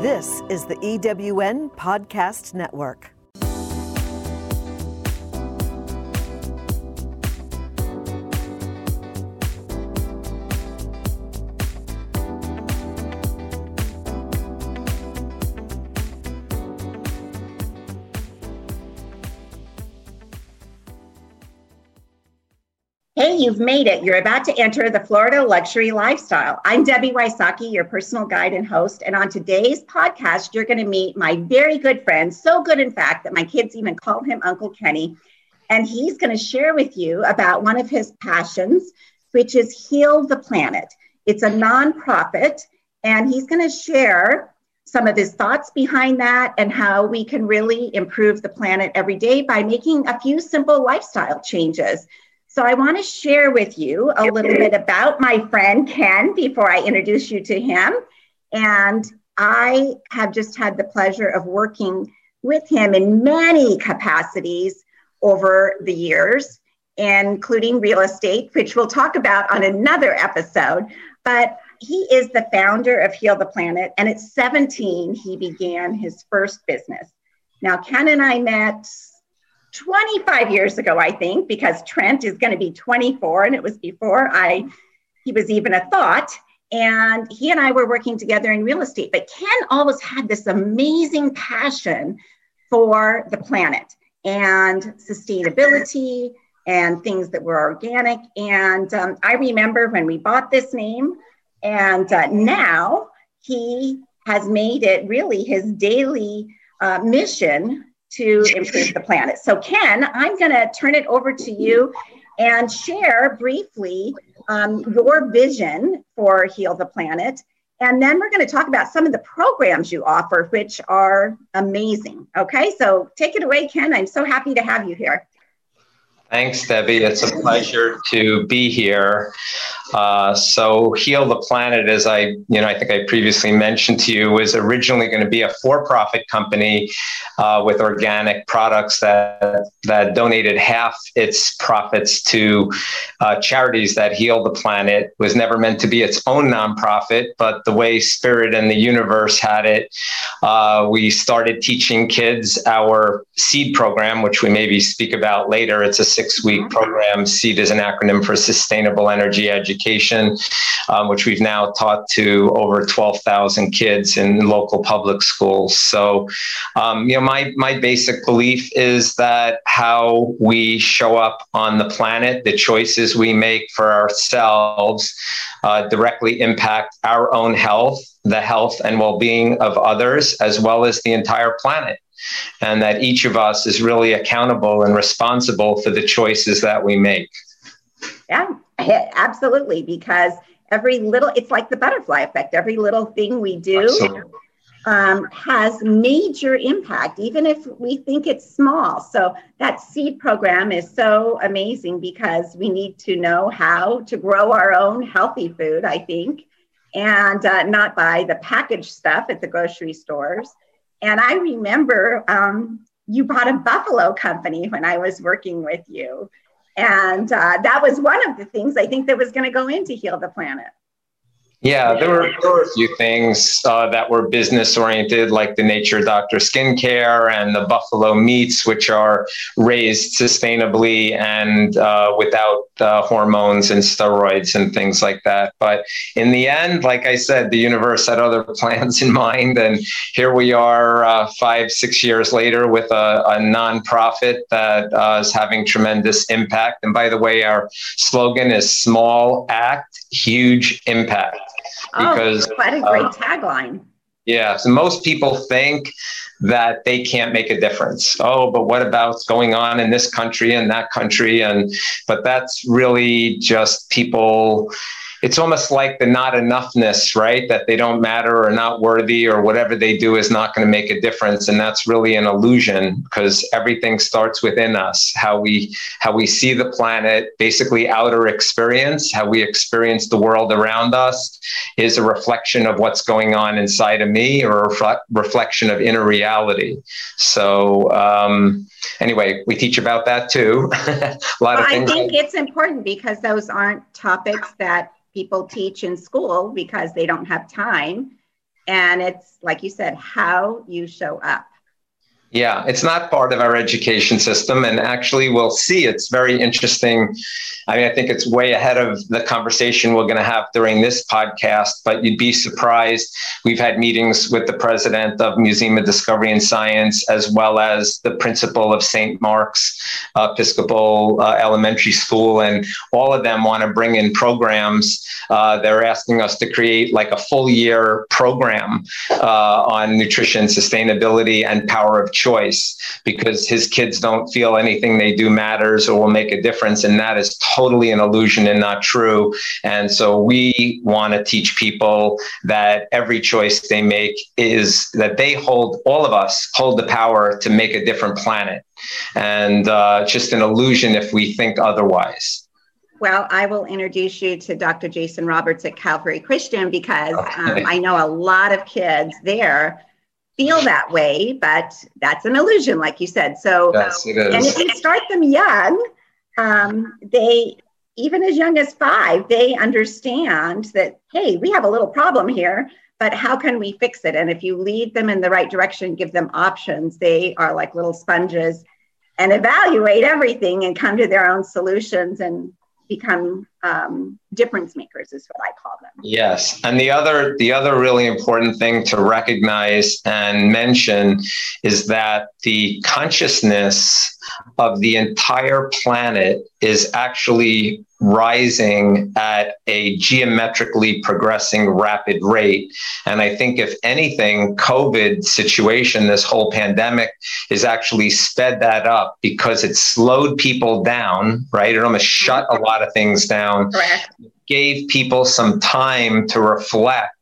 This is the EWN Podcast Network. Hey, you've made it. You're about to enter the Florida luxury lifestyle. I'm Debbie Wysocki, your personal guide and host. And on today's podcast, you're going to meet my very good friend, so good, in fact, that my kids even call him Uncle Kenny. And he's going to share with you about one of his passions, which is Heal the Planet. It's a nonprofit, and he's going to share some of his thoughts behind that and how we can really improve the planet every day by making a few simple lifestyle changes. So I want to share with you a little bit about my friend Ken before I introduce you to him. And I have just had the pleasure of working with him in many capacities over the years, including real estate, which we'll talk about on another episode. But he is the founder of Heal the Planet, and at 17, he began his first business. Now, Ken and I met 25 years ago, I think, because Trent is going to be 24, and it was before he was even a thought. And he and I were working together in real estate, but Ken always had this amazing passion for the planet and sustainability and things that were organic. And I remember when we bought this name, and now he has made it really his daily mission to improve the planet. So Ken, I'm going to turn it over to you and share briefly your vision for Heal the Planet. And then we're going to talk about some of the programs you offer, which are amazing. Okay, so take it away, Ken. I'm so happy to have you here. Thanks, Debbie. It's a pleasure to be here. So Heal the Planet, as I think I previously mentioned to you, was originally going to be a for-profit company with organic products that donated half its profits to charities that heal the planet. It was never meant to be its own nonprofit, but the way spirit and the universe had it, we started teaching kids our SEED program, which we maybe speak about later. It's a 6-week program. SEED is an acronym for Sustainable Energy Education, which we've now taught to over 12,000 kids in local public schools. So, my basic belief is that how we show up on the planet, the choices we make for ourselves, directly impact our own health, the health and well-being of others, as well as the entire planet. And that each of us is really accountable and responsible for the choices that we make. Yeah, absolutely. Because it's like the butterfly effect. Every little thing we do has major impact, even if we think it's small. So that SEED program is so amazing because we need to know how to grow our own healthy food, I think, and not buy the packaged stuff at the grocery stores. And I remember you bought a buffalo company when I was working with you. And that was one of the things I think that was going to go into Heal the Planet. Yeah, there were a few things that were business oriented, like the Nature Doctor skincare and the buffalo meats, which are raised sustainably and without hormones and steroids and things like that. But in the end, like I said, the universe had other plans in mind. And here we are 5-6 years later with a nonprofit that is having tremendous impact. And by the way, our slogan is small act, huge impact. Because, what a great tagline. Yeah. So most people think that they can't make a difference. Oh, but what about what's going on in this country and that country? But that's really just people. It's almost like the not enoughness, right? That they don't matter or not worthy or whatever they do is not going to make a difference. And that's really an illusion because everything starts within us, how we see the planet, basically outer experience, how we experience the world around us is a reflection of what's going on inside of me or a reflection of inner reality. So anyway, we teach about that too. I think it's important because those aren't topics that people teach in school because they don't have time And it's, like you said, how you show up. Yeah, it's not part of our education system. And actually, we'll see. It's very interesting. I mean, I think it's way ahead of the conversation we're going to have during this podcast, but you'd be surprised. We've had meetings with the president of Museum of Discovery and Science, as well as the principal of St. Mark's Episcopal Elementary School. And all of them want to bring in programs. They're asking us to create like a full year program on nutrition, sustainability, and power of choice, because his kids don't feel anything they do matters or will make a difference. And that is totally an illusion and not true. And so we want to teach people that every choice they make is that they hold, all of us hold the power to make a different planet. And just an illusion if we think otherwise. Well, I will introduce you to Dr. Jason Roberts at Calvary Christian, because I know a lot of kids there feel that way, but that's an illusion, like you said. So, yes, it is. And if you start them young, they, even as young as 5, they understand that, hey, we have a little problem here, but how can we fix it? And if you lead them in the right direction, give them options, they are like little sponges and evaluate everything and come to their own solutions and become difference makers is what I call them. Yes. And the other really important thing to recognize and mention is that the consciousness of the entire planet is actually rising at a geometrically progressing rapid rate. And I think if anything, COVID situation, this whole pandemic has actually sped that up, because it slowed people down, right? It almost shut a lot of things down. Correct. Gave people some time to reflect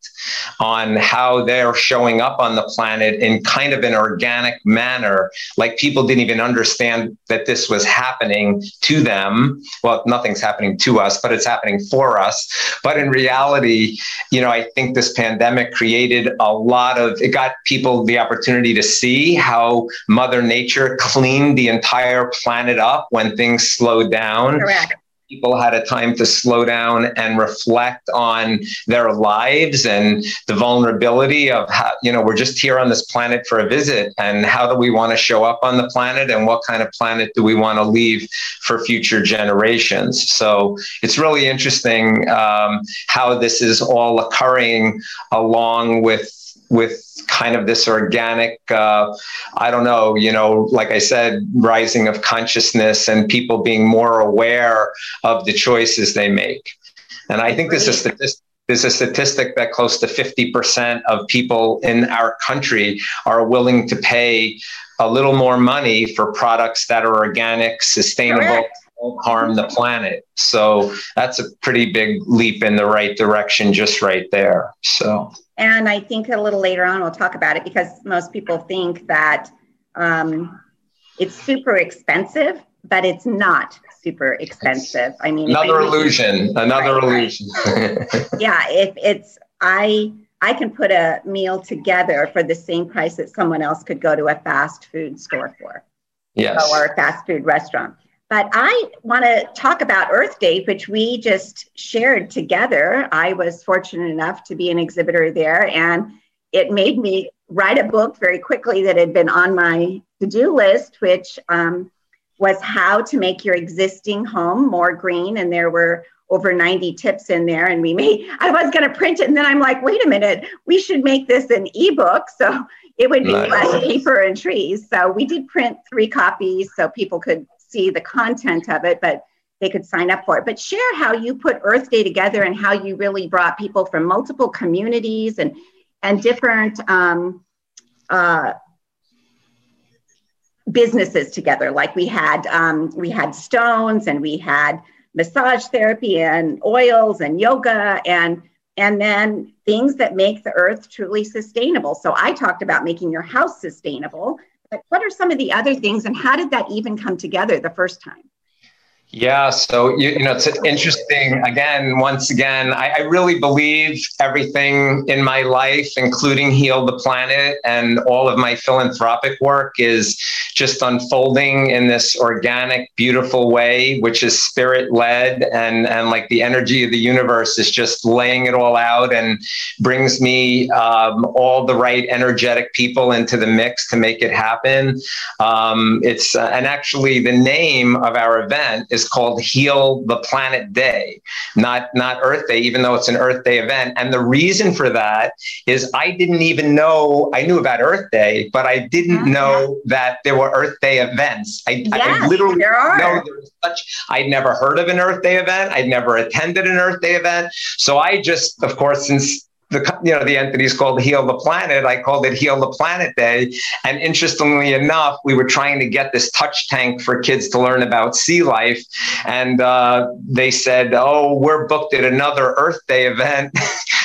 on how they're showing up on the planet in kind of an organic manner. Like, people didn't even understand that this was happening to them. Well, nothing's happening to us, but it's happening for us. But in reality, you know, I think this pandemic created a lot of, it got people the opportunity to see how Mother Nature cleaned the entire planet up when things slowed down. Correct. People had a time to slow down and reflect on their lives and the vulnerability of how, you know, we're just here on this planet for a visit, and how do we want to show up on the planet, and what kind of planet do we want to leave for future generations? So it's really interesting how this is all occurring along with kind of this organic, I don't know, you know, like I said, rising of consciousness and people being more aware of the choices they make. And I think there's a statistic that close to 50% of people in our country are willing to pay a little more money for products that are organic, sustainable, won't harm the planet. So that's a pretty big leap in the right direction just right there. So. And I think a little later on, we'll talk about it, because most people think that it's super expensive, but it's not super expensive. I mean, another illusion. Yeah, if it's, I can put a meal together for the same price that someone else could go to a fast food store for. Yes. Or a fast food restaurant. But I want to talk about Earth Day, which we just shared together. I was fortunate enough to be an exhibitor there, and it made me write a book very quickly that had been on my to-do list, which was how to make your existing home more green. And there were over 90 tips in there, and I was going to print it, and then I'm like, wait a minute, we should make this an ebook, so it would be less paper and trees. So we did print 3 copies so people could see the content of it, but they could sign up for it. But share how you put Earth Day together and how you really brought people from multiple communities and different businesses together. Like we had stones, and we had massage therapy and oils and yoga and then things that make the earth truly sustainable. So I talked about making your house sustainable. But what are some of the other things, and how did that even come together the first time? Yeah. So, you know, it's interesting. Again, once again, I really believe everything in my life, including Heal the Planet and all of my philanthropic work, is just unfolding in this organic, beautiful way, which is spirit led. And like the energy of the universe is just laying it all out and brings me all the right energetic people into the mix to make it happen. And actually the name of our event is called Heal the Planet Day, not Earth Day, even though it's an Earth Day event. And the reason for that is I didn't even know, I knew about Earth Day, but I didn't know that there were Earth Day events. I literally didn't know there was such, I'd never heard of an Earth Day event. I'd never attended an Earth Day event. So I just, of course, since the entity is called Heal the Planet, I called it Heal the Planet Day. And interestingly enough, we were trying to get this touch tank for kids to learn about sea life. And they said, oh, we're booked at another Earth Day event.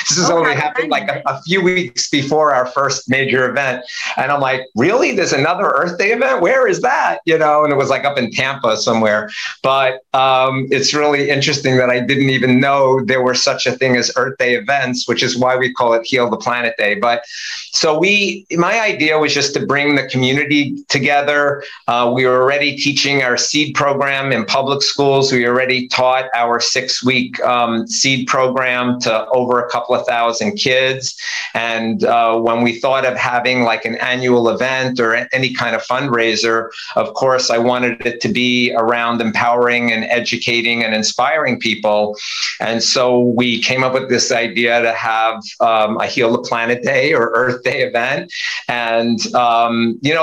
This has only happened like a few weeks before our first major event. And I'm like, really? There's another Earth Day event? Where is that? You know, and it was like up in Tampa somewhere. But it's really interesting that I didn't even know there were such a thing as Earth Day events, which is why we call it Heal the Planet Day. But so my idea was just to bring the community together. We were already teaching our SEED program in public schools. We already taught our 6-week SEED program to over a couple of thousand kids. And when we thought of having like an annual event or any kind of fundraiser, of course, I wanted it to be around empowering and educating and inspiring people. And so we came up with this idea to have a Heal the Planet Day or Earth Day event. And,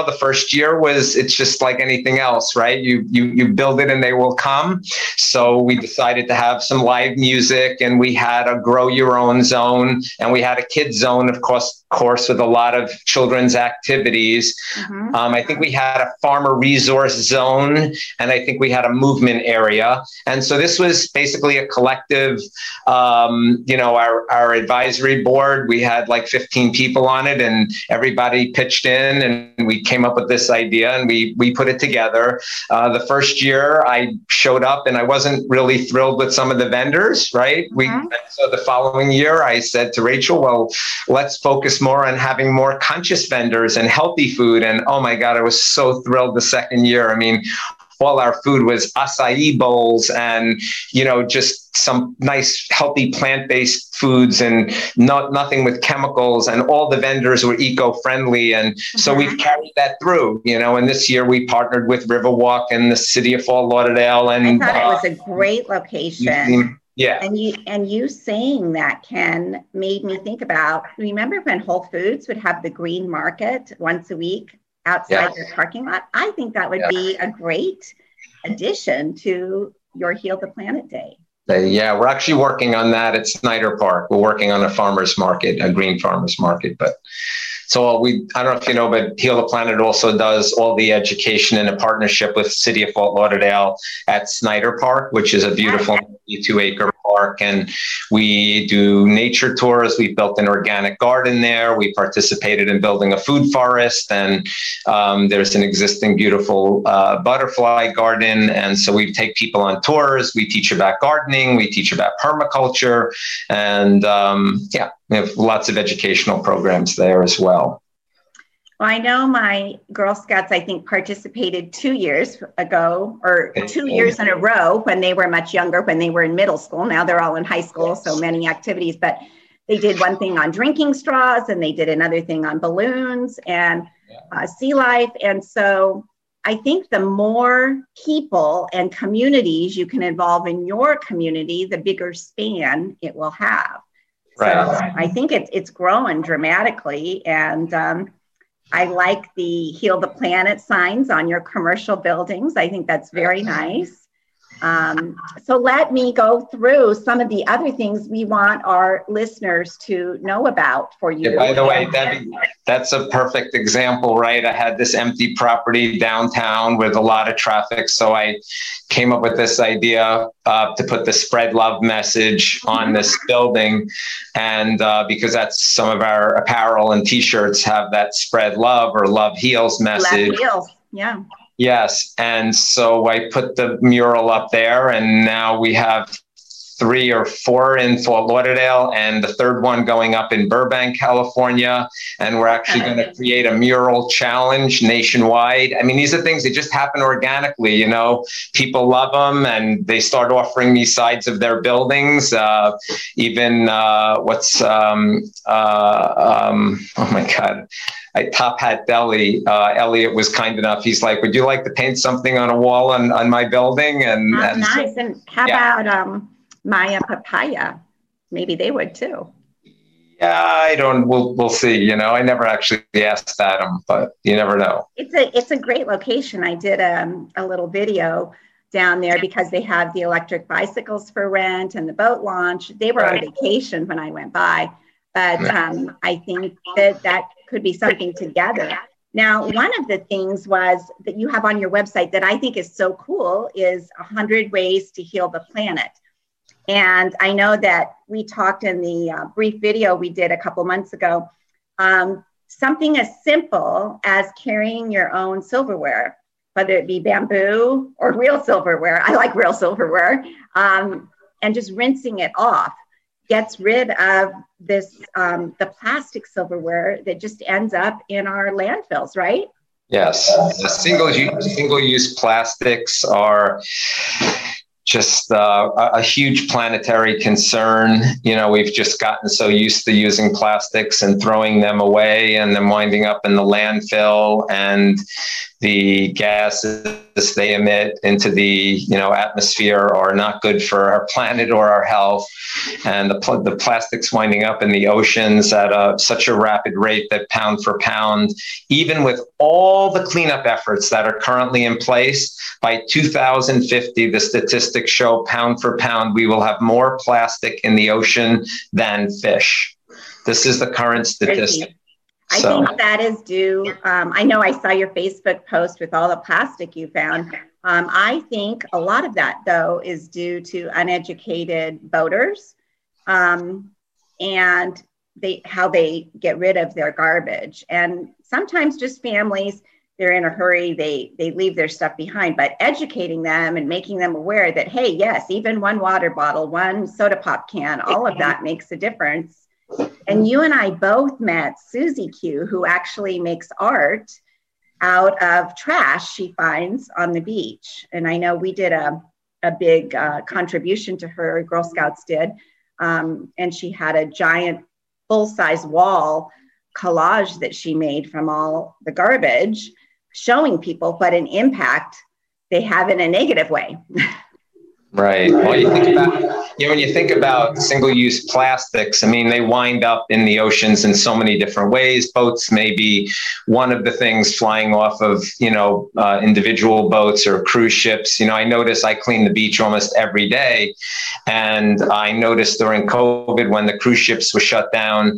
the first year it's just like anything else, right? You build it and they will come. So we decided to have some live music, and we had a grow your own zone, and we had a kid zone, of course, with a lot of children's activities. Mm-hmm. I think we had a farmer resource zone, and I think we had a movement area. And so this was basically a collective, our advisory board. We had like 15 people on it, and everybody pitched in, and we came up with this idea, and we put it together. The first year I showed up and I wasn't really thrilled with some of the vendors, right? Mm-hmm. So the following year I said to Rachel, well, let's focus more on having more conscious vendors and healthy food. And oh my God, I was so thrilled the second year. I mean, all our food was acai bowls and, just some nice, healthy plant-based foods and nothing with chemicals, and all the vendors were eco-friendly. And so we've carried that through, and this year we partnered with Riverwalk and the city of Fort Lauderdale. And I thought it was a great location. Yeah. And you saying that, Ken, made me think about, remember when Whole Foods would have the green market once a week outside your parking lot? I think that would be a great addition to your Heal the Planet Day. Yeah, we're actually working on that at Snyder Park. We're working on a farmer's market, a green farmer's market. But so I don't know if you know, but Heal the Planet also does all the education in a partnership with City of Fort Lauderdale at Snyder Park, which is a beautiful 2-acre park. And we do nature tours. We built an organic garden there. We participated in building a food forest, and there's an existing beautiful butterfly garden. And so we take people on tours. We teach about gardening. We teach about permaculture. And we have lots of educational programs there as well. Well, I know my Girl Scouts, I think, participated 2 years ago, or 2 years in a row when they were much younger, when they were in middle school. Now they're all in high school, so many activities. But they did one thing on drinking straws, and they did another thing on balloons and sea life. And so I think the more people and communities you can involve in your community, the bigger span it will have. Right. So I think it's growing dramatically. And I like the Heal the Planet signs on your commercial buildings. I think that's very nice. So let me go through some of the other things we want our listeners to know about for you. Yeah, by the way, that's a perfect example, right? I had this empty property downtown with a lot of traffic. So I came up with this idea to put the spread love message on this building. And because that's some of our apparel and t-shirts have that spread love or love heals message. Love heals. Yeah. Yes. And so I put the mural up there, and now we have 3 or 4 in Fort Lauderdale, and the third one going up in Burbank, California. And we're actually going to create a mural challenge nationwide. I mean, these are things that just happen organically, you know, people love them and they start offering me sides of their buildings. Top Hat Deli, Elliot was kind enough. He's like, would you like to paint something on a wall on my building? And that's nice. And how about, Maya Papaya, maybe they would too. Yeah, we'll see. You know, I never actually asked Adam, but you never know. It's a great location. I did a little video down there because they have the electric bicycles for rent and the boat launch. They were on vacation when I went by, but I think that could be something together. Now, one of the things was that you have on your website that I think is so cool is 100 ways to heal the planet. And I know that we talked in the brief video we did a couple months ago, something as simple as carrying your own silverware, whether it be bamboo or real silverware. I like real silverware, and just rinsing it off gets rid of this, the plastic silverware that just ends up in our landfills, right? Yes. Single-use plastics are just a huge planetary concern. You know, we've just gotten so used to using plastics and throwing them away and then winding up in the landfill, and the gases they emit into the, you know, atmosphere are not good for our planet or our health. And the plastics winding up in the oceans at such a rapid rate that pound for pound, even with all the cleanup efforts that are currently in place, by 2050, the statistics show pound for pound, we will have more plastic in the ocean than fish. This is the current statistic. Crazy. I think that is due. I know I saw your Facebook post with all the plastic you found. I think a lot of that, though, is due to uneducated voters and how they get rid of their garbage. And sometimes just families, they're in a hurry. They leave their stuff behind. But educating them and making them aware that, hey, yes, even one water bottle, one soda pop can, all of that makes a difference. And you and I both met Susie Q, who actually makes art out of trash she finds on the beach. And I know we did a big contribution to her, Girl Scouts did. And she had a giant full-size wall collage that she made from all the garbage, showing people what an impact they have in a negative way. Right. Well, when you think about single-use plastics, I mean, they wind up in the oceans in so many different ways. Boats may be one of the things flying off of, individual boats or cruise ships. You know, I notice I clean the beach almost every day. And I noticed during COVID when the cruise ships were shut down,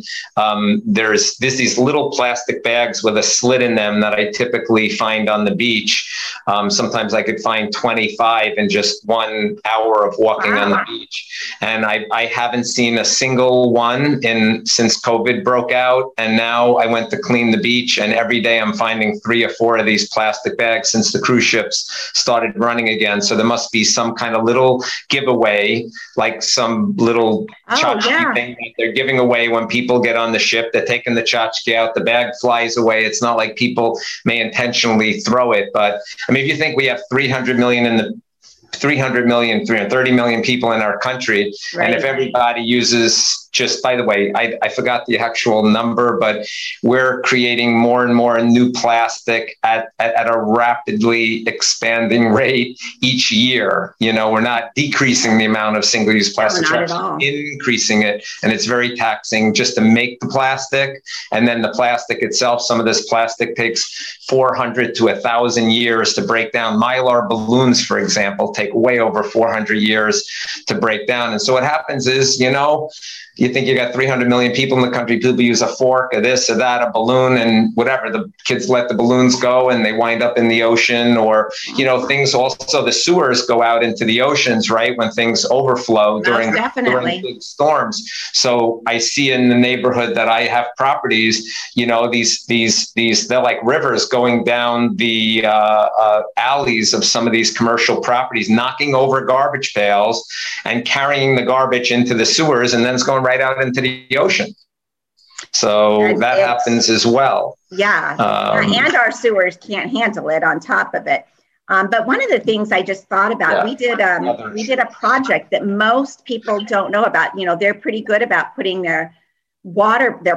there's these little plastic bags with a slit in them that I typically find on the beach. Sometimes I could find 25 in just 1 hour of walking on the beach, and I haven't seen a single one since COVID broke out. And now I went to clean the beach, and every day I'm finding 3 or 4 of these plastic bags since the cruise ships started running again. So there must be some kind of little giveaway, like some little tchotchke thing that they're giving away when people get on the ship. They're taking the tchotchke out, the bag flies away. It's not like people may intentionally throw it, but I mean, if you think we have 330 million people in our country. Right. And if everybody uses, just by the way, I forgot the actual number, but we're creating more and more new plastic at a rapidly expanding rate each year. You know, we're not decreasing the amount of single-use plastic, increasing it. And it's very taxing just to make the plastic. And then the plastic itself, some of this plastic takes 400 to 1,000 years to break down. Mylar balloons, for example, take way over 400 years to break down. And so what happens is, You think you got 300 million people in the country, people use a fork, a this or that, a balloon and whatever. The kids let the balloons go and they wind up in the ocean, or, you know, things also, the sewers go out into the oceans, right? When things overflow during big storms. So I see in the neighborhood that I have properties, you know, these, they're like rivers going down the alleys of some of these commercial properties, knocking over garbage pails and carrying the garbage into the sewers. And then it's going right out into the ocean. So that happens as well. Yeah. And our sewers can't handle it on top of it. But one of the things I just thought about, we did a project that most people don't know about. You know, they're pretty good about putting their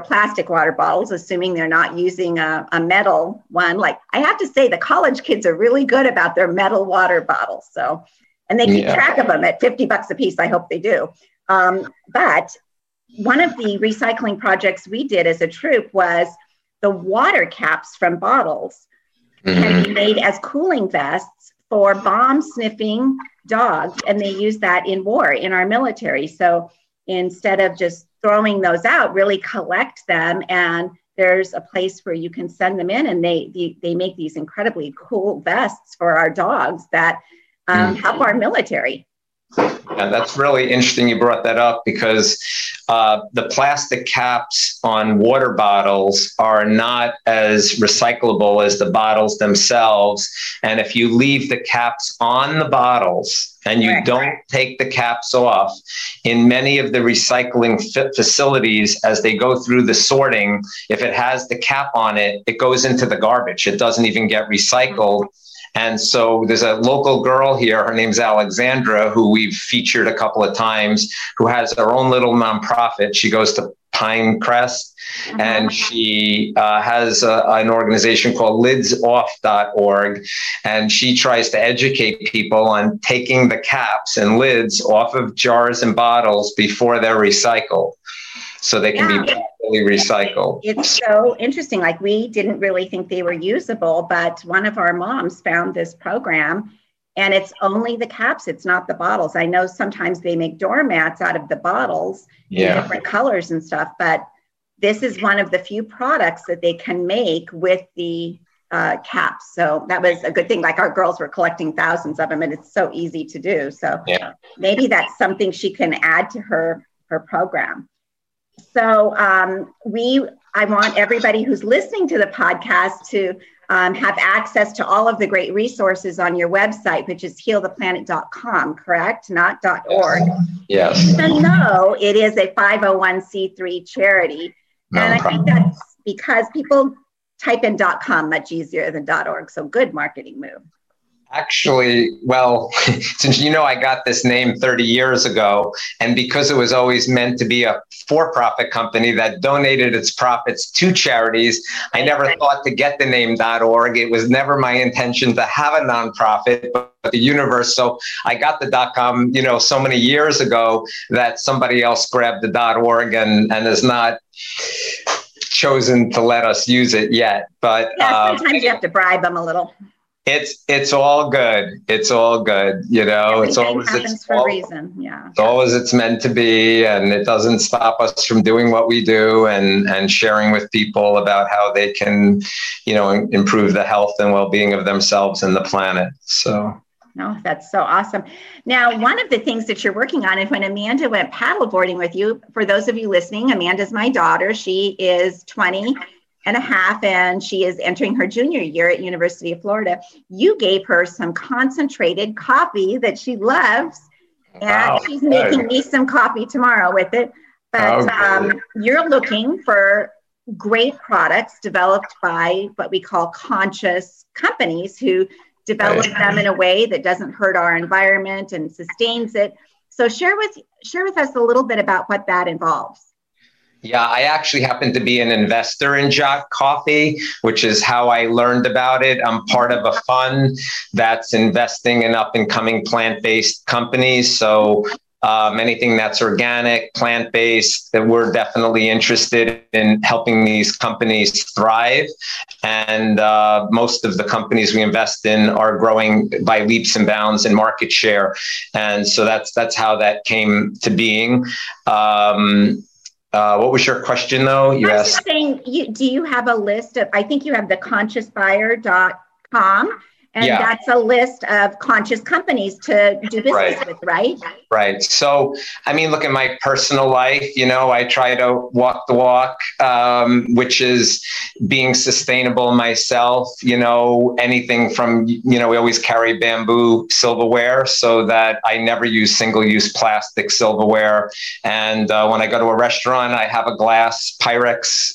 plastic water bottles, assuming they're not using a metal one. Like, I have to say the college kids are really good about their metal water bottles. So, and they keep track of them at $50 a piece. I hope they do. But one of the recycling projects we did as a troop was the water caps from bottles can be made as cooling vests for bomb sniffing dogs. And they use that in war in our military. So instead of just throwing those out, really collect them. And there's a place where you can send them in, and they make these incredibly cool vests for our dogs that help our military. Yeah, that's really interesting you brought that up, because the plastic caps on water bottles are not as recyclable as the bottles themselves. And if you leave the caps on the bottles and you don't take the caps off, in many of the recycling facilities, as they go through the sorting, if it has the cap on it, it goes into the garbage. It doesn't even get recycled. And so there's a local girl here, her name's Alexandra, who we've featured a couple of times, who has her own little nonprofit. She goes to Pinecrest, and she has an organization called lidsoff.org, and she tries to educate people on taking the caps and lids off of jars and bottles before they're recycled, so they can be properly recycled. It's so interesting. Like, we didn't really think they were usable, but one of our moms found this program, and it's only the caps. It's not the bottles. I know sometimes they make doormats out of the bottles in different colors and stuff, but this is one of the few products that they can make with the caps. So that was a good thing. Like, our girls were collecting thousands of them, and it's so easy to do. So maybe that's something she can add to her program. So I want everybody who's listening to the podcast to have access to all of the great resources on your website, which is HealThePlanet.com, correct? Not .org. Yes. Even though it is a 501c3 charity. No and problem. I think that's because people type in .com much easier than .org. So good marketing move. Actually, well, since, you know, I got this name 30 years ago, and because it was always meant to be a for-profit company that donated its profits to charities, I never thought to get the name .org. It was never my intention to have a nonprofit, but the universe. So I got the .com, you know, so many years ago that somebody else grabbed the .org and is not chosen to let us use it yet. But sometimes you have to bribe them a little. It's all good. It's all good. You know, everything happens for a reason. Yeah. It's always it's meant to be, and it doesn't stop us from doing what we do and sharing with people about how they can, you know, improve the health and well-being of themselves and the planet. So. No, that's so awesome. Now, one of the things that you're working on is when Amanda went paddleboarding with you, for those of you listening, Amanda's my daughter. She is 20 and a half, and she is entering her junior year at University of Florida. You gave her some concentrated coffee that she loves, and she's making me some coffee tomorrow with it. But you're looking for great products developed by what we call conscious companies who develop them in a way that doesn't hurt our environment and sustains it. So share with us a little bit about what that involves. Yeah, I actually happen to be an investor in Jot Coffee, which is how I learned about it. I'm part of a fund that's investing in up-and-coming plant-based companies. So anything that's organic, plant-based, that we're definitely interested in helping these companies thrive. And most of the companies we invest in are growing by leaps and bounds in market share. And so that's how that came to being. What was your question, though? You asked. Saying, do you have a list of, I think you have the consciousbuyer.com, and yeah, that's a list of conscious companies to do business with, right? Right. So, I mean, look, in my personal life, you know, I try to walk the walk, which is being sustainable myself, you know, anything from, you know, we always carry bamboo silverware so that I never use single-use plastic silverware. And when I go to a restaurant, I have a glass Pyrex,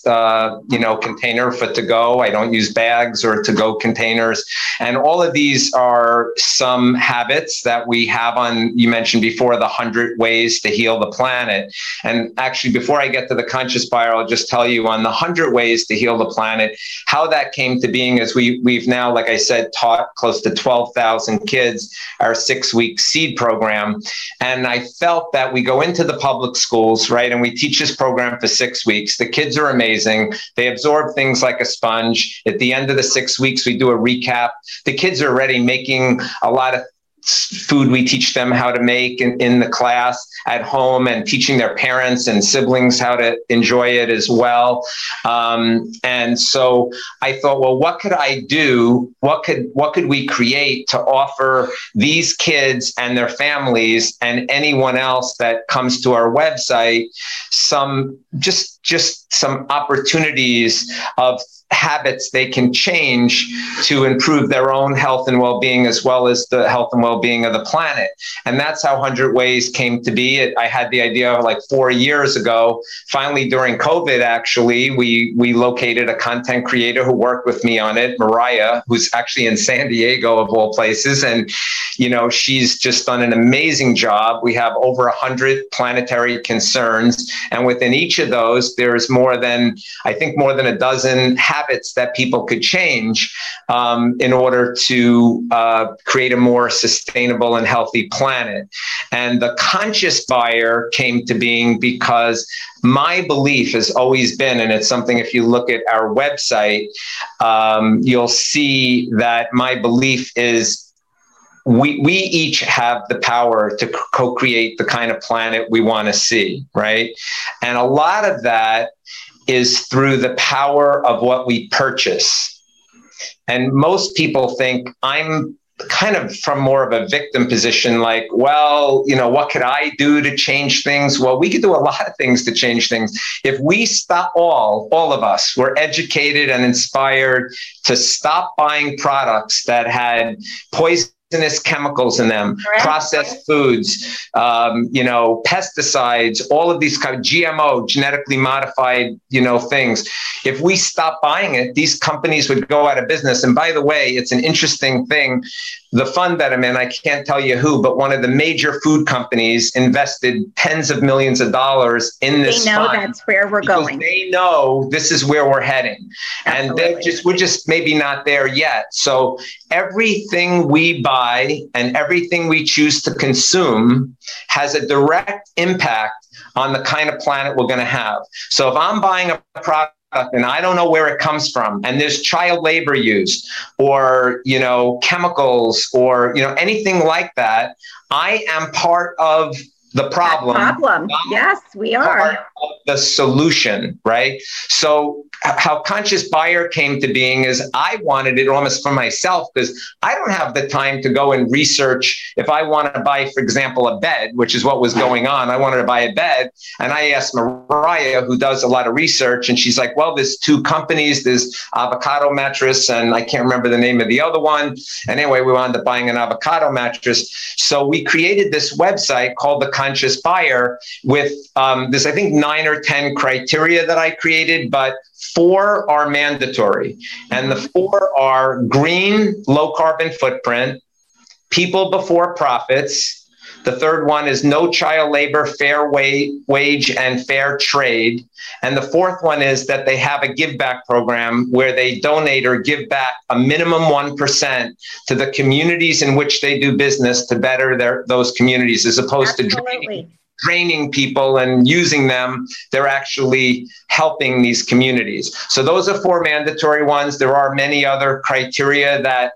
you know, container for to-go. I don't use bags or to-go containers. And all of these are some habits that we have on, you mentioned before, the 100 ways to heal the planet. And actually, before I get to the conscious buyer, I'll just tell you on the 100 ways to heal the planet, how that came to being is we've now, like I said, taught close to 12,000 kids our 6-week SEED program. And I felt that we go into the public schools, right? And we teach this program for 6 weeks. The kids are amazing. They absorb things like a sponge. At the end of the 6 weeks, we do a recap. The kids are already making a lot of food we teach them how to make in the class at home, and teaching their parents and siblings how to enjoy it as well. And so I thought, well, what could I do? What could we create to offer these kids and their families and anyone else that comes to our website some opportunities of habits they can change to improve their own health and well-being, as well as the health and well-being of the planet. And that's how 100 Ways came to be. I had the idea like 4 years ago. Finally, during COVID, actually, we located a content creator who worked with me on it, Mariah, who's actually in San Diego of all places. And, you know, she's just done an amazing job. We have over 100 planetary concerns. And within each of those, there's more than a dozen habits that people could change in order to create a more sustainable and healthy planet. And the conscious buyer came to being because my belief has always been, and it's something, if you look at our website, you'll see that my belief is we each have the power to co-create the kind of planet we want to see, right? And a lot of that is through the power of what we purchase. And most people think, I'm kind of from more of a victim position, like, well, you know, what could I do to change things? Well, we could do a lot of things to change things. If we stop, all of us were educated and inspired to stop buying products that had poisonous chemicals in them, processed foods, you know, pesticides, all of these kind of GMO, genetically modified, you know, things. If we stop buying it, these companies would go out of business. And by the way, it's an interesting thing. The fund that I'm in, I can't tell you who, but one of the major food companies invested tens of millions of dollars in this fund. They know that's where we're going. They know this is where we're heading. Absolutely. And we're just maybe not there yet. So everything we buy and everything we choose to consume has a direct impact on the kind of planet we're going to have. So if I'm buying a product and I don't know where it comes from, and there's child labor used, or, you know, chemicals, or, you know, anything like that, I am part of the problem. Yes, we are. Part of the solution, right? So how Conscious Buyer came to being is I wanted it almost for myself, because I don't have the time to go and research. If I want to buy, for example, a bed, which is what was going on, I wanted to buy a bed. And I asked Mariah, who does a lot of research, and she's like, well, there's two companies, there's Avocado Mattress, and I can't remember the name of the other one. And anyway, we wound up buying an Avocado Mattress. So we created this website called The Conscious Buyer with there's, I think, 9 or 10 criteria that I created, but 4 are mandatory. And the 4 are green, low carbon footprint, people before profits. The third one is no child labor, fair wage, and fair trade. And the fourth one is that they have a give back program where they donate or give back a minimum 1% to the communities in which they do business to better those communities, as opposed to draining draining people and using them, they're actually helping these communities. So those are four mandatory ones. There are many other criteria that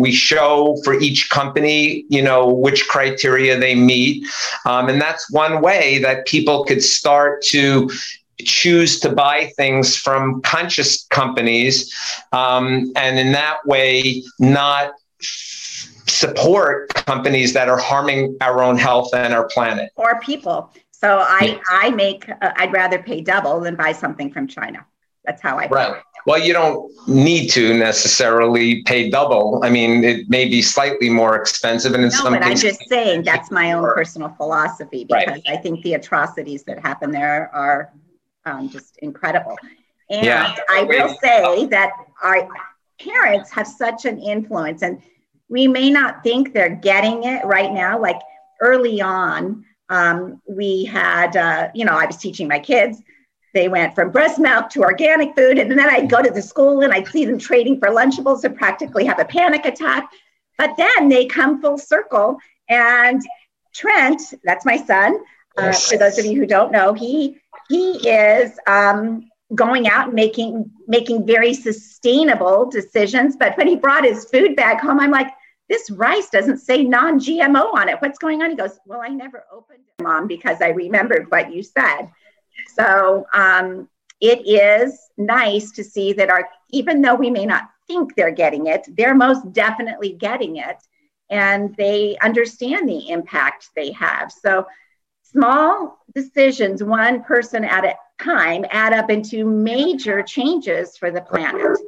we show for each company, you know, which criteria they meet. And that's one way that people could start to choose to buy things from conscious companies. And in that way, not support companies that are harming our own health and our planet or people. So I'd rather pay double than buy something from China. That's how I feel. Well, you don't need to necessarily pay double. I mean, it may be slightly more expensive. And in some cases, I'm just saying that's my own personal philosophy, because I think the atrocities that happen there are just incredible. And I will say that our parents have such an influence, and we may not think they're getting it right now. Like early on, we had, you know, I was teaching my kids. They went from breast milk to organic food. And then I'd go to the school and I'd see them trading for Lunchables and practically have a panic attack. But then they come full circle. And Trent, that's my son. For those of you who don't know, he is going out and making very sustainable decisions. But when he brought his food bag home, I'm like, this rice doesn't say non-GMO on it. What's going on? He goes, well, I never opened it, Mom, because I remembered what you said. So it is nice to see that even though we may not think they're getting it, they're most definitely getting it, and they understand the impact they have. So small decisions, one person at a time, add up into major changes for the planet.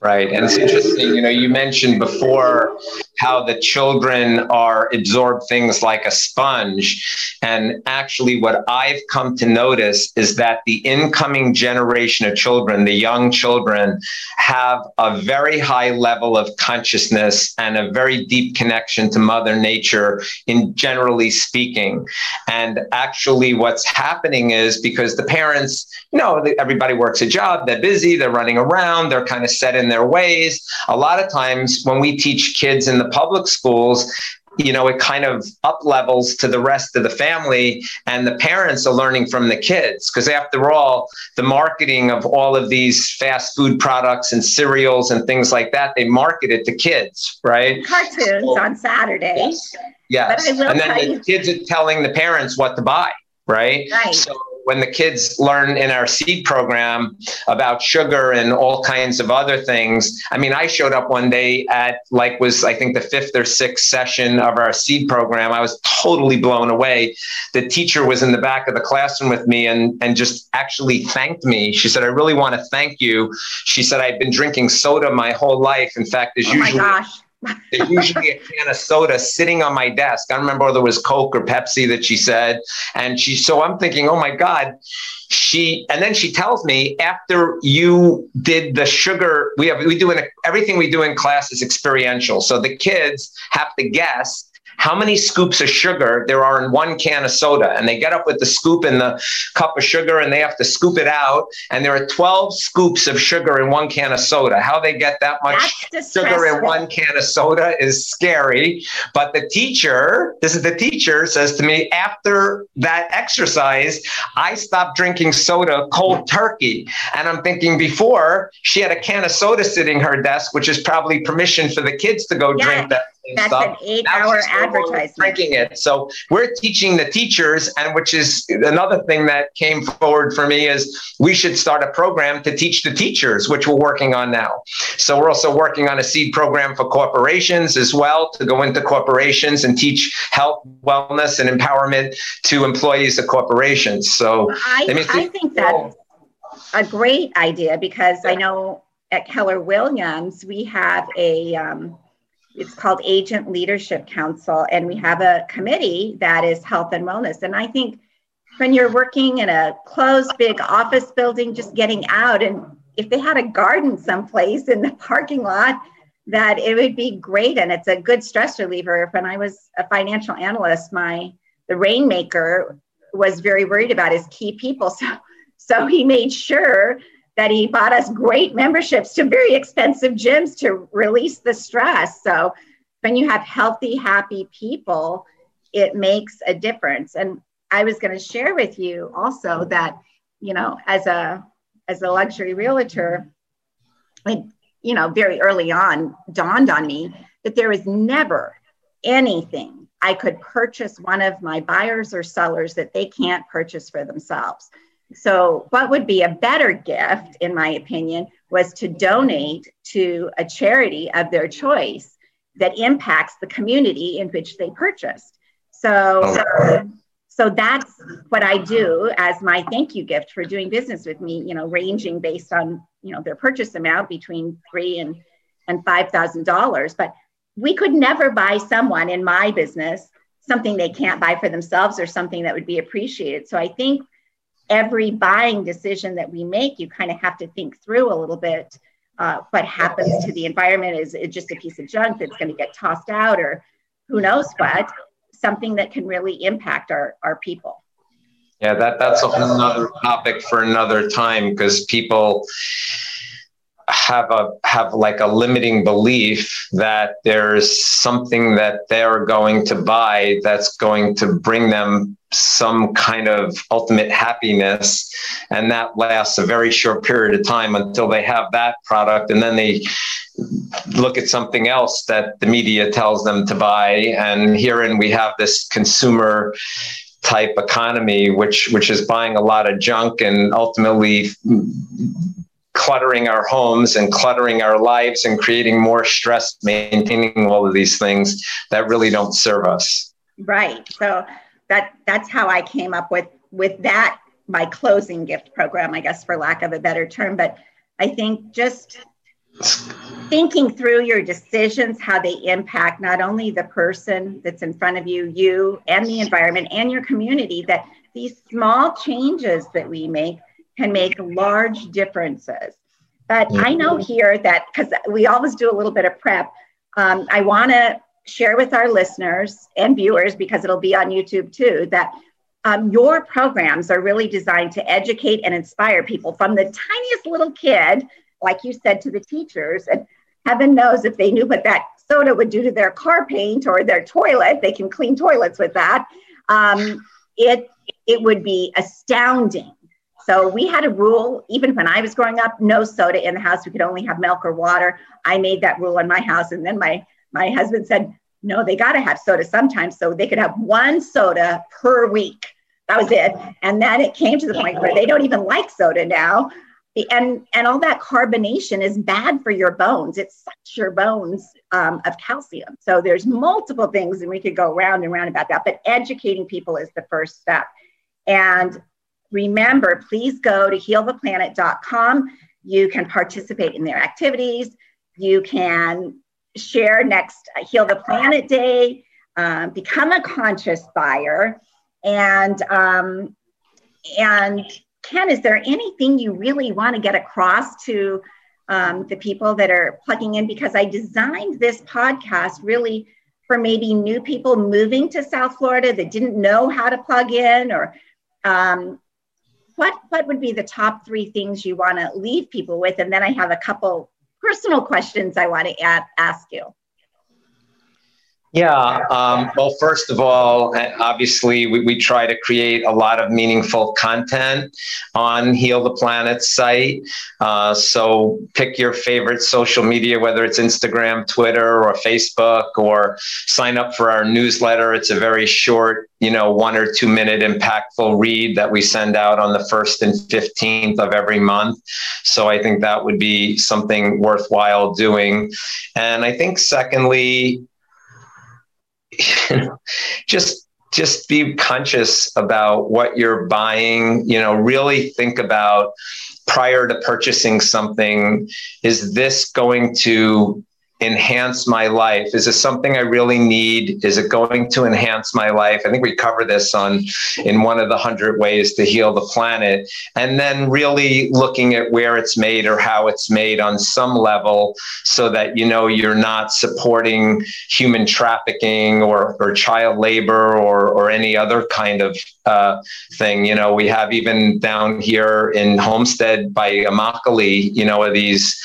Right. And it's interesting, you know, you mentioned before how the children are absorb things like a sponge. And actually what I've come to notice is that the incoming generation of children, the young children, have a very high level of consciousness and a very deep connection to Mother Nature, in generally speaking. And actually what's happening is because the parents, you know, everybody works a job, they're busy, they're running around, they're kind of set in their ways. A lot of times when we teach kids in the public schools, you know, it kind of up levels to the rest of the family, and the parents are learning from the kids, because after all, the marketing of all of these fast food products and cereals and things like that, they market it to kids, right? Cartoons on Saturdays. Yes. And then the kids are telling the parents what to buy, right? Right. So when the kids learn in our SEED program about sugar and all kinds of other things, I mean, I showed up one day at I think the 5th or 6th session of our SEED program. I was totally blown away. The teacher was in the back of the classroom with me and just actually thanked me. She said, I really want to thank you. She said, I've been drinking soda my whole life. In fact, there's there's usually a can of soda sitting on my desk. I don't remember whether it was Coke or Pepsi that she said. And so I'm thinking, oh my God, and then she tells me, after you did the sugar, everything we do in class is experiential. So the kids have to guess how many scoops of sugar there are in one can of soda. And they get up with the scoop and the cup of sugar and they have to scoop it out. And there are 12 scoops of sugar in one can of soda. How they get that much sugar in one can of soda is scary. But the teacher says to me, after that exercise, I stopped drinking soda cold turkey. And I'm thinking, before, she had a can of soda sitting her desk, which is probably permission for the kids to go drink that. That's stuff. An 8-hour advertisement. Drinking it. So we're teaching the teachers, and which is another thing that came forward for me, is we should start a program to teach the teachers, which we're working on now. So we're also working on a SEED program for corporations as well, to go into corporations and teach health, wellness, and empowerment to employees of corporations. So I think that's a great idea, because I know at Keller Williams, we have a it's called Agent Leadership Council, and we have a committee that is health and wellness. And I think when you're working in a closed, big office building, just getting out, and if they had a garden someplace in the parking lot, that it would be great. And it's a good stress reliever. When I was a financial analyst, the rainmaker was very worried about his key people. So he made sure that he bought us great memberships to very expensive gyms to release the stress. So when you have healthy, happy people, it makes a difference. And I was going to share with you also that, you know, as a luxury realtor, it, you know, very early on dawned on me that there was never anything I could purchase one of my buyers or sellers that they can't purchase for themselves. So what would be a better gift, in my opinion, was to donate to a charity of their choice that impacts the community in which they purchased. So that's what I do as my thank you gift for doing business with me, you know, ranging based on, you know, their purchase amount between $3,000 and $5,000. But we could never buy someone in my business something they can't buy for themselves or something that would be appreciated. So I think every buying decision that we make, you kind of have to think through a little bit what happens to the environment. Is it just a piece of junk that's going to get tossed out, or who knows what? Something that can really impact our people. Yeah, that's a whole nother topic for another time, because people have like a limiting belief that there's something that they're going to buy that's going to bring them some kind of ultimate happiness, and that lasts a very short period of time until they have that product, and then they look at something else that the media tells them to buy. And herein we have this consumer type economy, which is buying a lot of junk and ultimately cluttering our homes and cluttering our lives and creating more stress, maintaining all of these things that really don't serve us. Right. So that's how I came up with that, my closing gift program, I guess, for lack of a better term. But I think just thinking through your decisions, how they impact not only the person that's in front of you, you and the environment and your community, that these small changes that we make can make large differences. But I know here that, because we always do a little bit of prep, I want to share with our listeners and viewers, because it'll be on YouTube too, that your programs are really designed to educate and inspire people from the tiniest little kid, like you said, to the teachers. And heaven knows if they knew what that soda would do to their car paint or their toilet, they can clean toilets with that. It would be astounding. So we had a rule, even when I was growing up, no soda in the house. We could only have milk or water. I made that rule in my house. And then my husband said, no, they got to have soda sometimes. So they could have one soda per week. That was it. And then it came to the point where they don't even like soda now. And all that carbonation is bad for your bones. It sucks your bones of calcium. So there's multiple things, and we could go round and round about that. But educating people is the first step. And remember, please go to HealThePlanet.com. You can participate in their activities. You can share next Heal the Planet Day, become a conscious buyer. And Ken, is there anything you really want to get across to the people that are plugging in? Because I designed this podcast really for maybe new people moving to South Florida that didn't know how to plug in, or what would be the top three things you want to leave people with? And then I have a couple personal questions I want to ask you. Yeah. Well, first of all, obviously, we try to create a lot of meaningful content on Heal the Planet site. So pick your favorite social media, whether it's Instagram, Twitter, or Facebook, or sign up for our newsletter. It's a very short, 1 or 2 minute impactful read that we send out on the 1st and 15th of every month. So I think that would be something worthwhile doing. And I think secondly, just be conscious about what you're buying. Really think about, prior to purchasing something, is this going to enhance my life? Is this something I really need? Is it going to enhance my life? I think we cover this in one of the 100 ways to heal the planet. And then really looking at where it's made or how it's made on some level, so that, you're not supporting human trafficking or child labor or any other kind of thing. We have, even down here in Homestead by Immokalee, these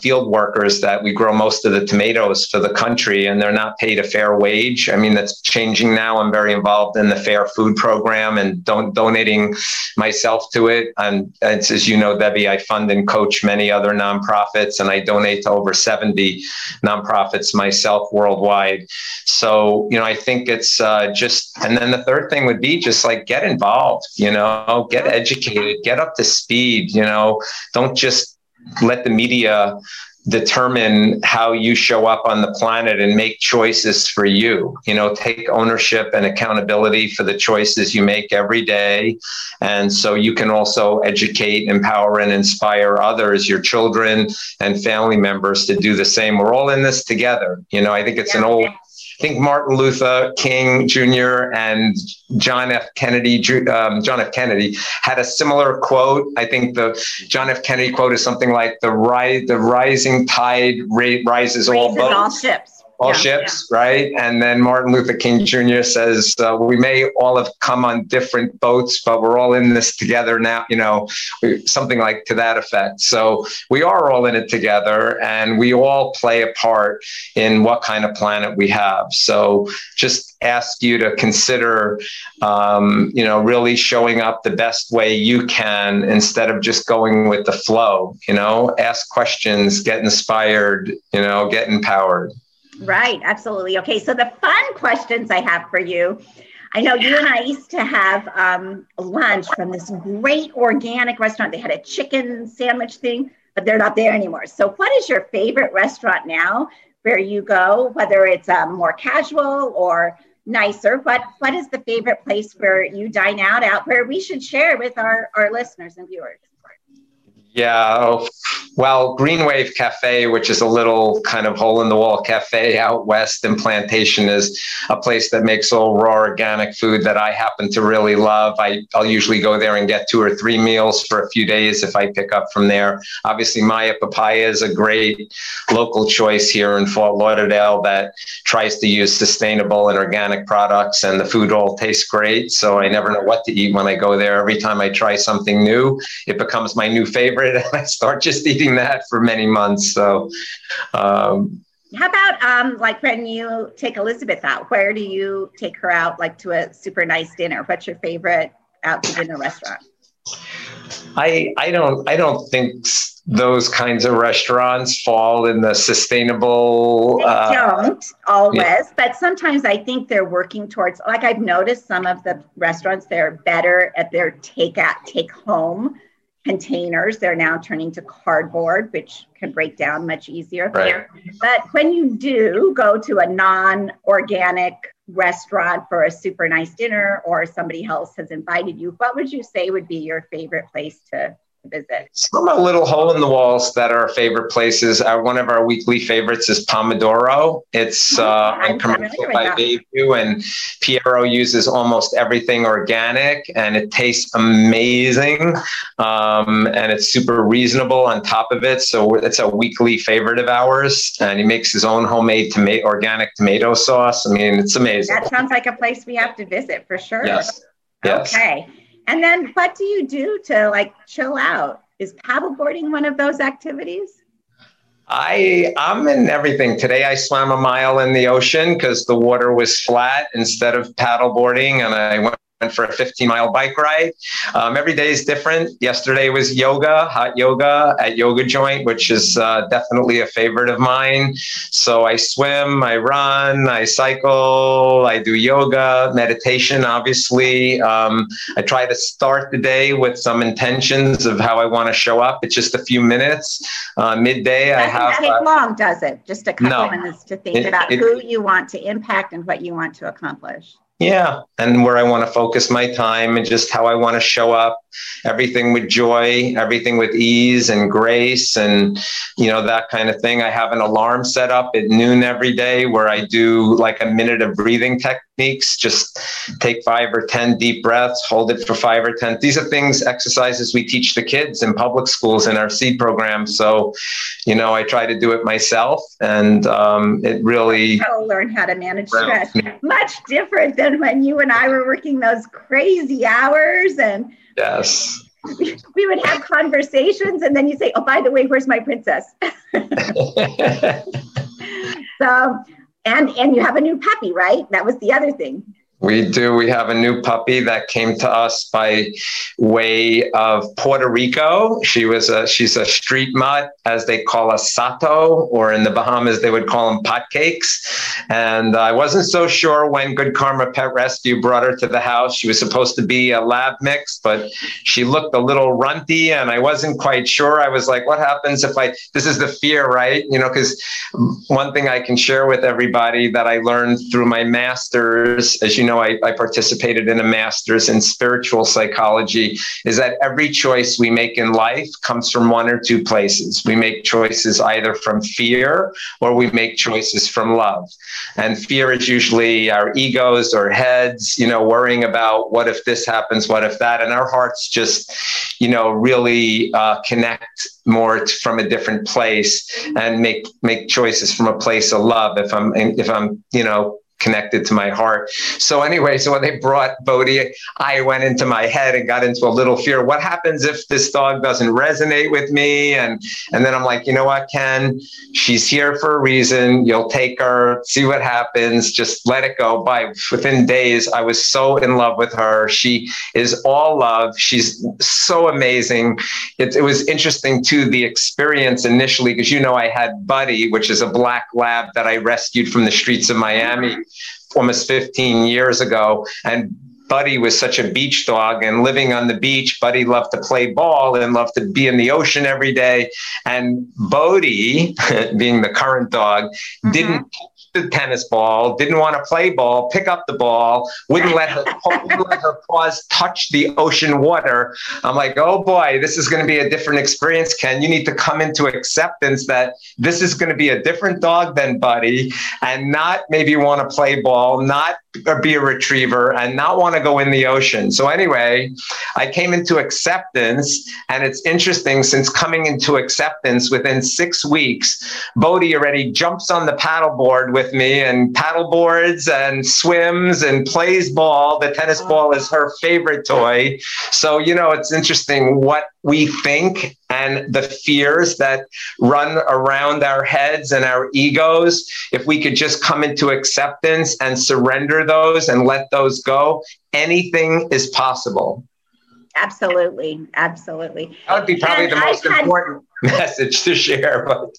field workers that we grow most of the tomatoes for the country, and they're not paid a fair wage. I mean, that's changing now. I'm very involved in the Fair Food Program and donating myself to it. And it's, as you know, Debbie, I fund and coach many other nonprofits, and I donate to over 70 nonprofits myself worldwide. So, you know, I think it's just, and then the third thing would be just like get involved, you know, get educated, get up to speed, you know, don't just let the media determine how you show up on the planet and make choices for you. You know, take ownership and accountability for the choices you make every day. And so you can also educate, empower, and inspire others, your children and family members to do the same. We're all in this together. You know, I think it's I think Martin Luther King Jr. and John F. Kennedy had a similar quote. I think the John F. Kennedy quote is something like the rising tide rises all boats. All ships. All ships, right? And then Martin Luther King Jr. says, we may all have come on different boats, but we're all in this together now, you know, something like to that effect. So we are all in it together, and we all play a part in what kind of planet we have. So just ask you to consider, you know, really showing up the best way you can instead of just going with the flow, you know, ask questions, get inspired, you know, get empowered. Right. Absolutely. Okay. So the fun questions I have for you, I know you and I used to have lunch from this great organic restaurant. They had a chicken sandwich thing, but they're not there anymore. So what is your favorite restaurant now where you go, whether it's more casual or nicer? What is the favorite place where you dine out where we should share with our listeners and viewers? Yeah, well, Green Wave Cafe, which is a little kind of hole-in-the-wall cafe out west in Plantation, is a place that makes all raw organic food that I happen to really love. I'll usually go there and get 2 or 3 meals for a few days if I pick up from there. Obviously, Maya Papaya is a great local choice here in Fort Lauderdale that tries to use sustainable and organic products, and the food all tastes great, so I never know what to eat when I go there. Every time I try something new, it becomes my new favorite. And I start just eating that for many months. So, how about like when you take Elizabeth out? Where do you take her out, like to a super nice dinner? What's your favorite out to dinner restaurant? I don't think those kinds of restaurants fall in the sustainable. They don't always, but sometimes I think they're working towards. Like I've noticed some of the restaurants, they're better at their take home. Containers, they're now turning to cardboard, which can break down much easier. Right. But when you do go to a non-organic restaurant for a super nice dinner, or somebody else has invited you, what would you say would be your favorite place to visit? Some of the little hole-in-the-walls that are favorite places. One of our weekly favorites is Pomodoro. It's on commercial by Bayview, and Piero uses almost everything organic, and it tastes amazing. And it's super reasonable on top of it. So it's a weekly favorite of ours, and he makes his own homemade organic tomato sauce. I mean, it's amazing. That sounds like a place we have to visit for sure. Yes. Yes. Okay. And then what do you do to like chill out? Is paddleboarding one of those activities? I'm in everything. Today I swam a mile in the ocean because the water was flat instead of paddleboarding, and I went for a 15-mile bike ride. Every day is different. Yesterday was yoga, hot yoga at Yoga Joint, which is definitely a favorite of mine. So I swim, I run, I cycle, I do yoga, meditation, obviously. I try to start the day with some intentions of how I want to show up. It's just a few minutes. Midday, I have... Doesn't take long, does it? Just a couple minutes to think about who you want to impact and what you want to accomplish. Yeah. And where I want to focus my time and just how I want to show up, everything with joy, everything with ease and grace and, you know, that kind of thing. I have an alarm set up at noon every day where I do like a minute of breathing techniques, just take 5 or 10 deep breaths, hold it for 5 or 10. These are things, exercises we teach the kids in public schools in our SEED program. So, you know, I try to do it myself, and it really... I'll learn how to manage stress. Much different than when you and I were working those crazy hours and we would have conversations, and then you say, oh, by the way, where's my princess? So, and you have a new puppy, right? That was the other thing. We do. We have a new puppy that came to us by way of Puerto Rico. She's a street mutt, as they call a sato, or in the Bahamas, they would call them potcakes. And I wasn't so sure when Good Karma Pet Rescue brought her to the house. She was supposed to be a lab mix, but she looked a little runty and I wasn't quite sure. I was like, what happens if this is the fear, right? You know, because one thing I can share with everybody that I learned through my master's, as you know, I participated in a master's in spiritual psychology, is that every choice we make in life comes from one or two places. We make choices either from fear or we make choices from love. And fear is usually our egos or heads, you know, worrying about what if this happens, what if that, and our hearts just, you know, really connect more from a different place and make choices from a place of love. If I'm, you know, connected to my heart. So anyway, so when they brought Bodhi, I went into my head and got into a little fear. What happens if this dog doesn't resonate with me? And then I'm like, you know what, Ken, she's here for a reason. You'll take her, see what happens. Just let it go. Within days, I was so in love with her. She is all love. She's so amazing. It was interesting too, the experience initially, because you know, I had Buddy, which is a black lab that I rescued from the streets of Miami almost 15 years ago. And Buddy was such a beach dog, and living on the beach, Buddy loved to play ball and loved to be in the ocean every day. And Bodhi, being the current dog, didn't the tennis ball, didn't want to play ball, pick up the ball, wouldn't let her paws touch the ocean water. I'm like, oh boy, this is going to be a different experience, Ken. You need to come into acceptance that this is going to be a different dog than Buddy, and not maybe want to play ball, not be a retriever, and not want to go in the ocean. So anyway, I came into acceptance, and it's interesting, since coming into acceptance, within 6 weeks, Bodhi already jumps on the paddleboard with me and paddle boards and swims and plays ball. The tennis ball is her favorite toy. So, you know, it's interesting what we think and the fears that run around our heads and our egos. If we could just come into acceptance and surrender those and let those go, anything is possible. Absolutely. Absolutely. That would be probably the most important message to share. But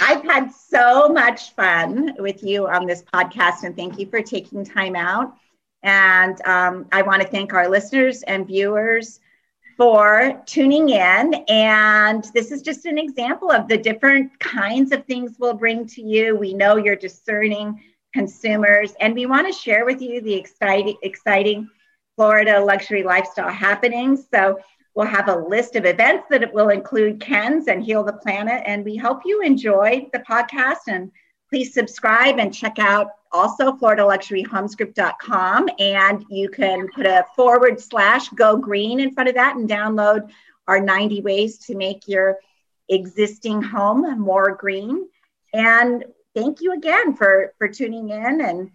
I've had so much fun with you on this podcast, and thank you for taking time out. And I want to thank our listeners and viewers for tuning in. And this is just an example of the different kinds of things we'll bring to you. We know you're discerning consumers, and we want to share with you the exciting Florida luxury lifestyle happenings. So we'll have a list of events that will include Ken's and Heal the Planet. And we hope you enjoyed the podcast, and please subscribe and check out also FloridaLuxuryHomescript.com. And you can put a / go green in front of that and download our 90 ways to make your existing home more green. And thank you again for tuning in. And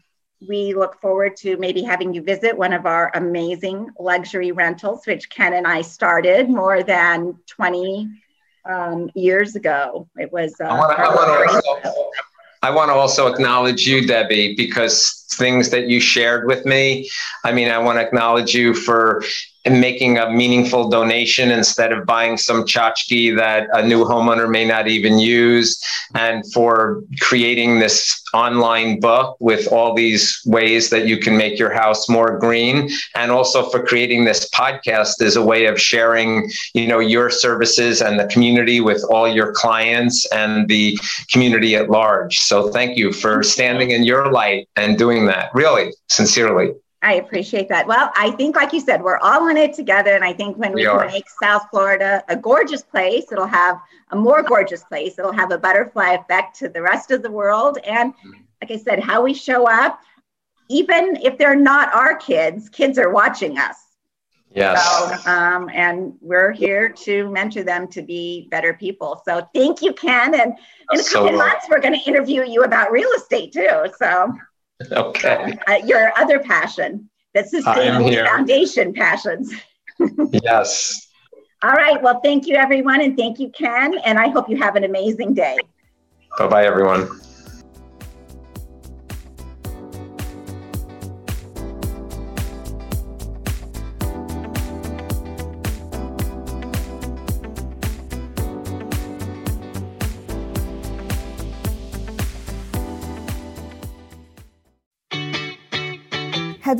we look forward to maybe having you visit one of our amazing luxury rentals, which Ken and I started more than 20 years ago. It was. I want to also acknowledge you, Debbie, because things that you shared with me. I mean, I want to acknowledge you for making a meaningful donation instead of buying some tchotchke that a new homeowner may not even use, and for creating this online book with all these ways that you can make your house more green, and also for creating this podcast as a way of sharing, you know, your services and the community with all your clients and the community at large. So thank you for standing in your light and doing that, really, sincerely. I appreciate that. Well, I think, like you said, we're all in it together. And I think when we can make South Florida a gorgeous place, it'll have a more gorgeous place. It'll have a butterfly effect to the rest of the world. And like I said, how we show up, even if they're not our kids, kids are watching us. Yes. So, and we're here to mentor them to be better people. So thank you, Ken. And in a couple months, we're going to interview you about real estate too. So. Okay. Your other passion, that's the same foundation passions. Yes. All right. Well, thank you, everyone. And thank you, Ken. And I hope you have an amazing day. Bye-bye, everyone. Have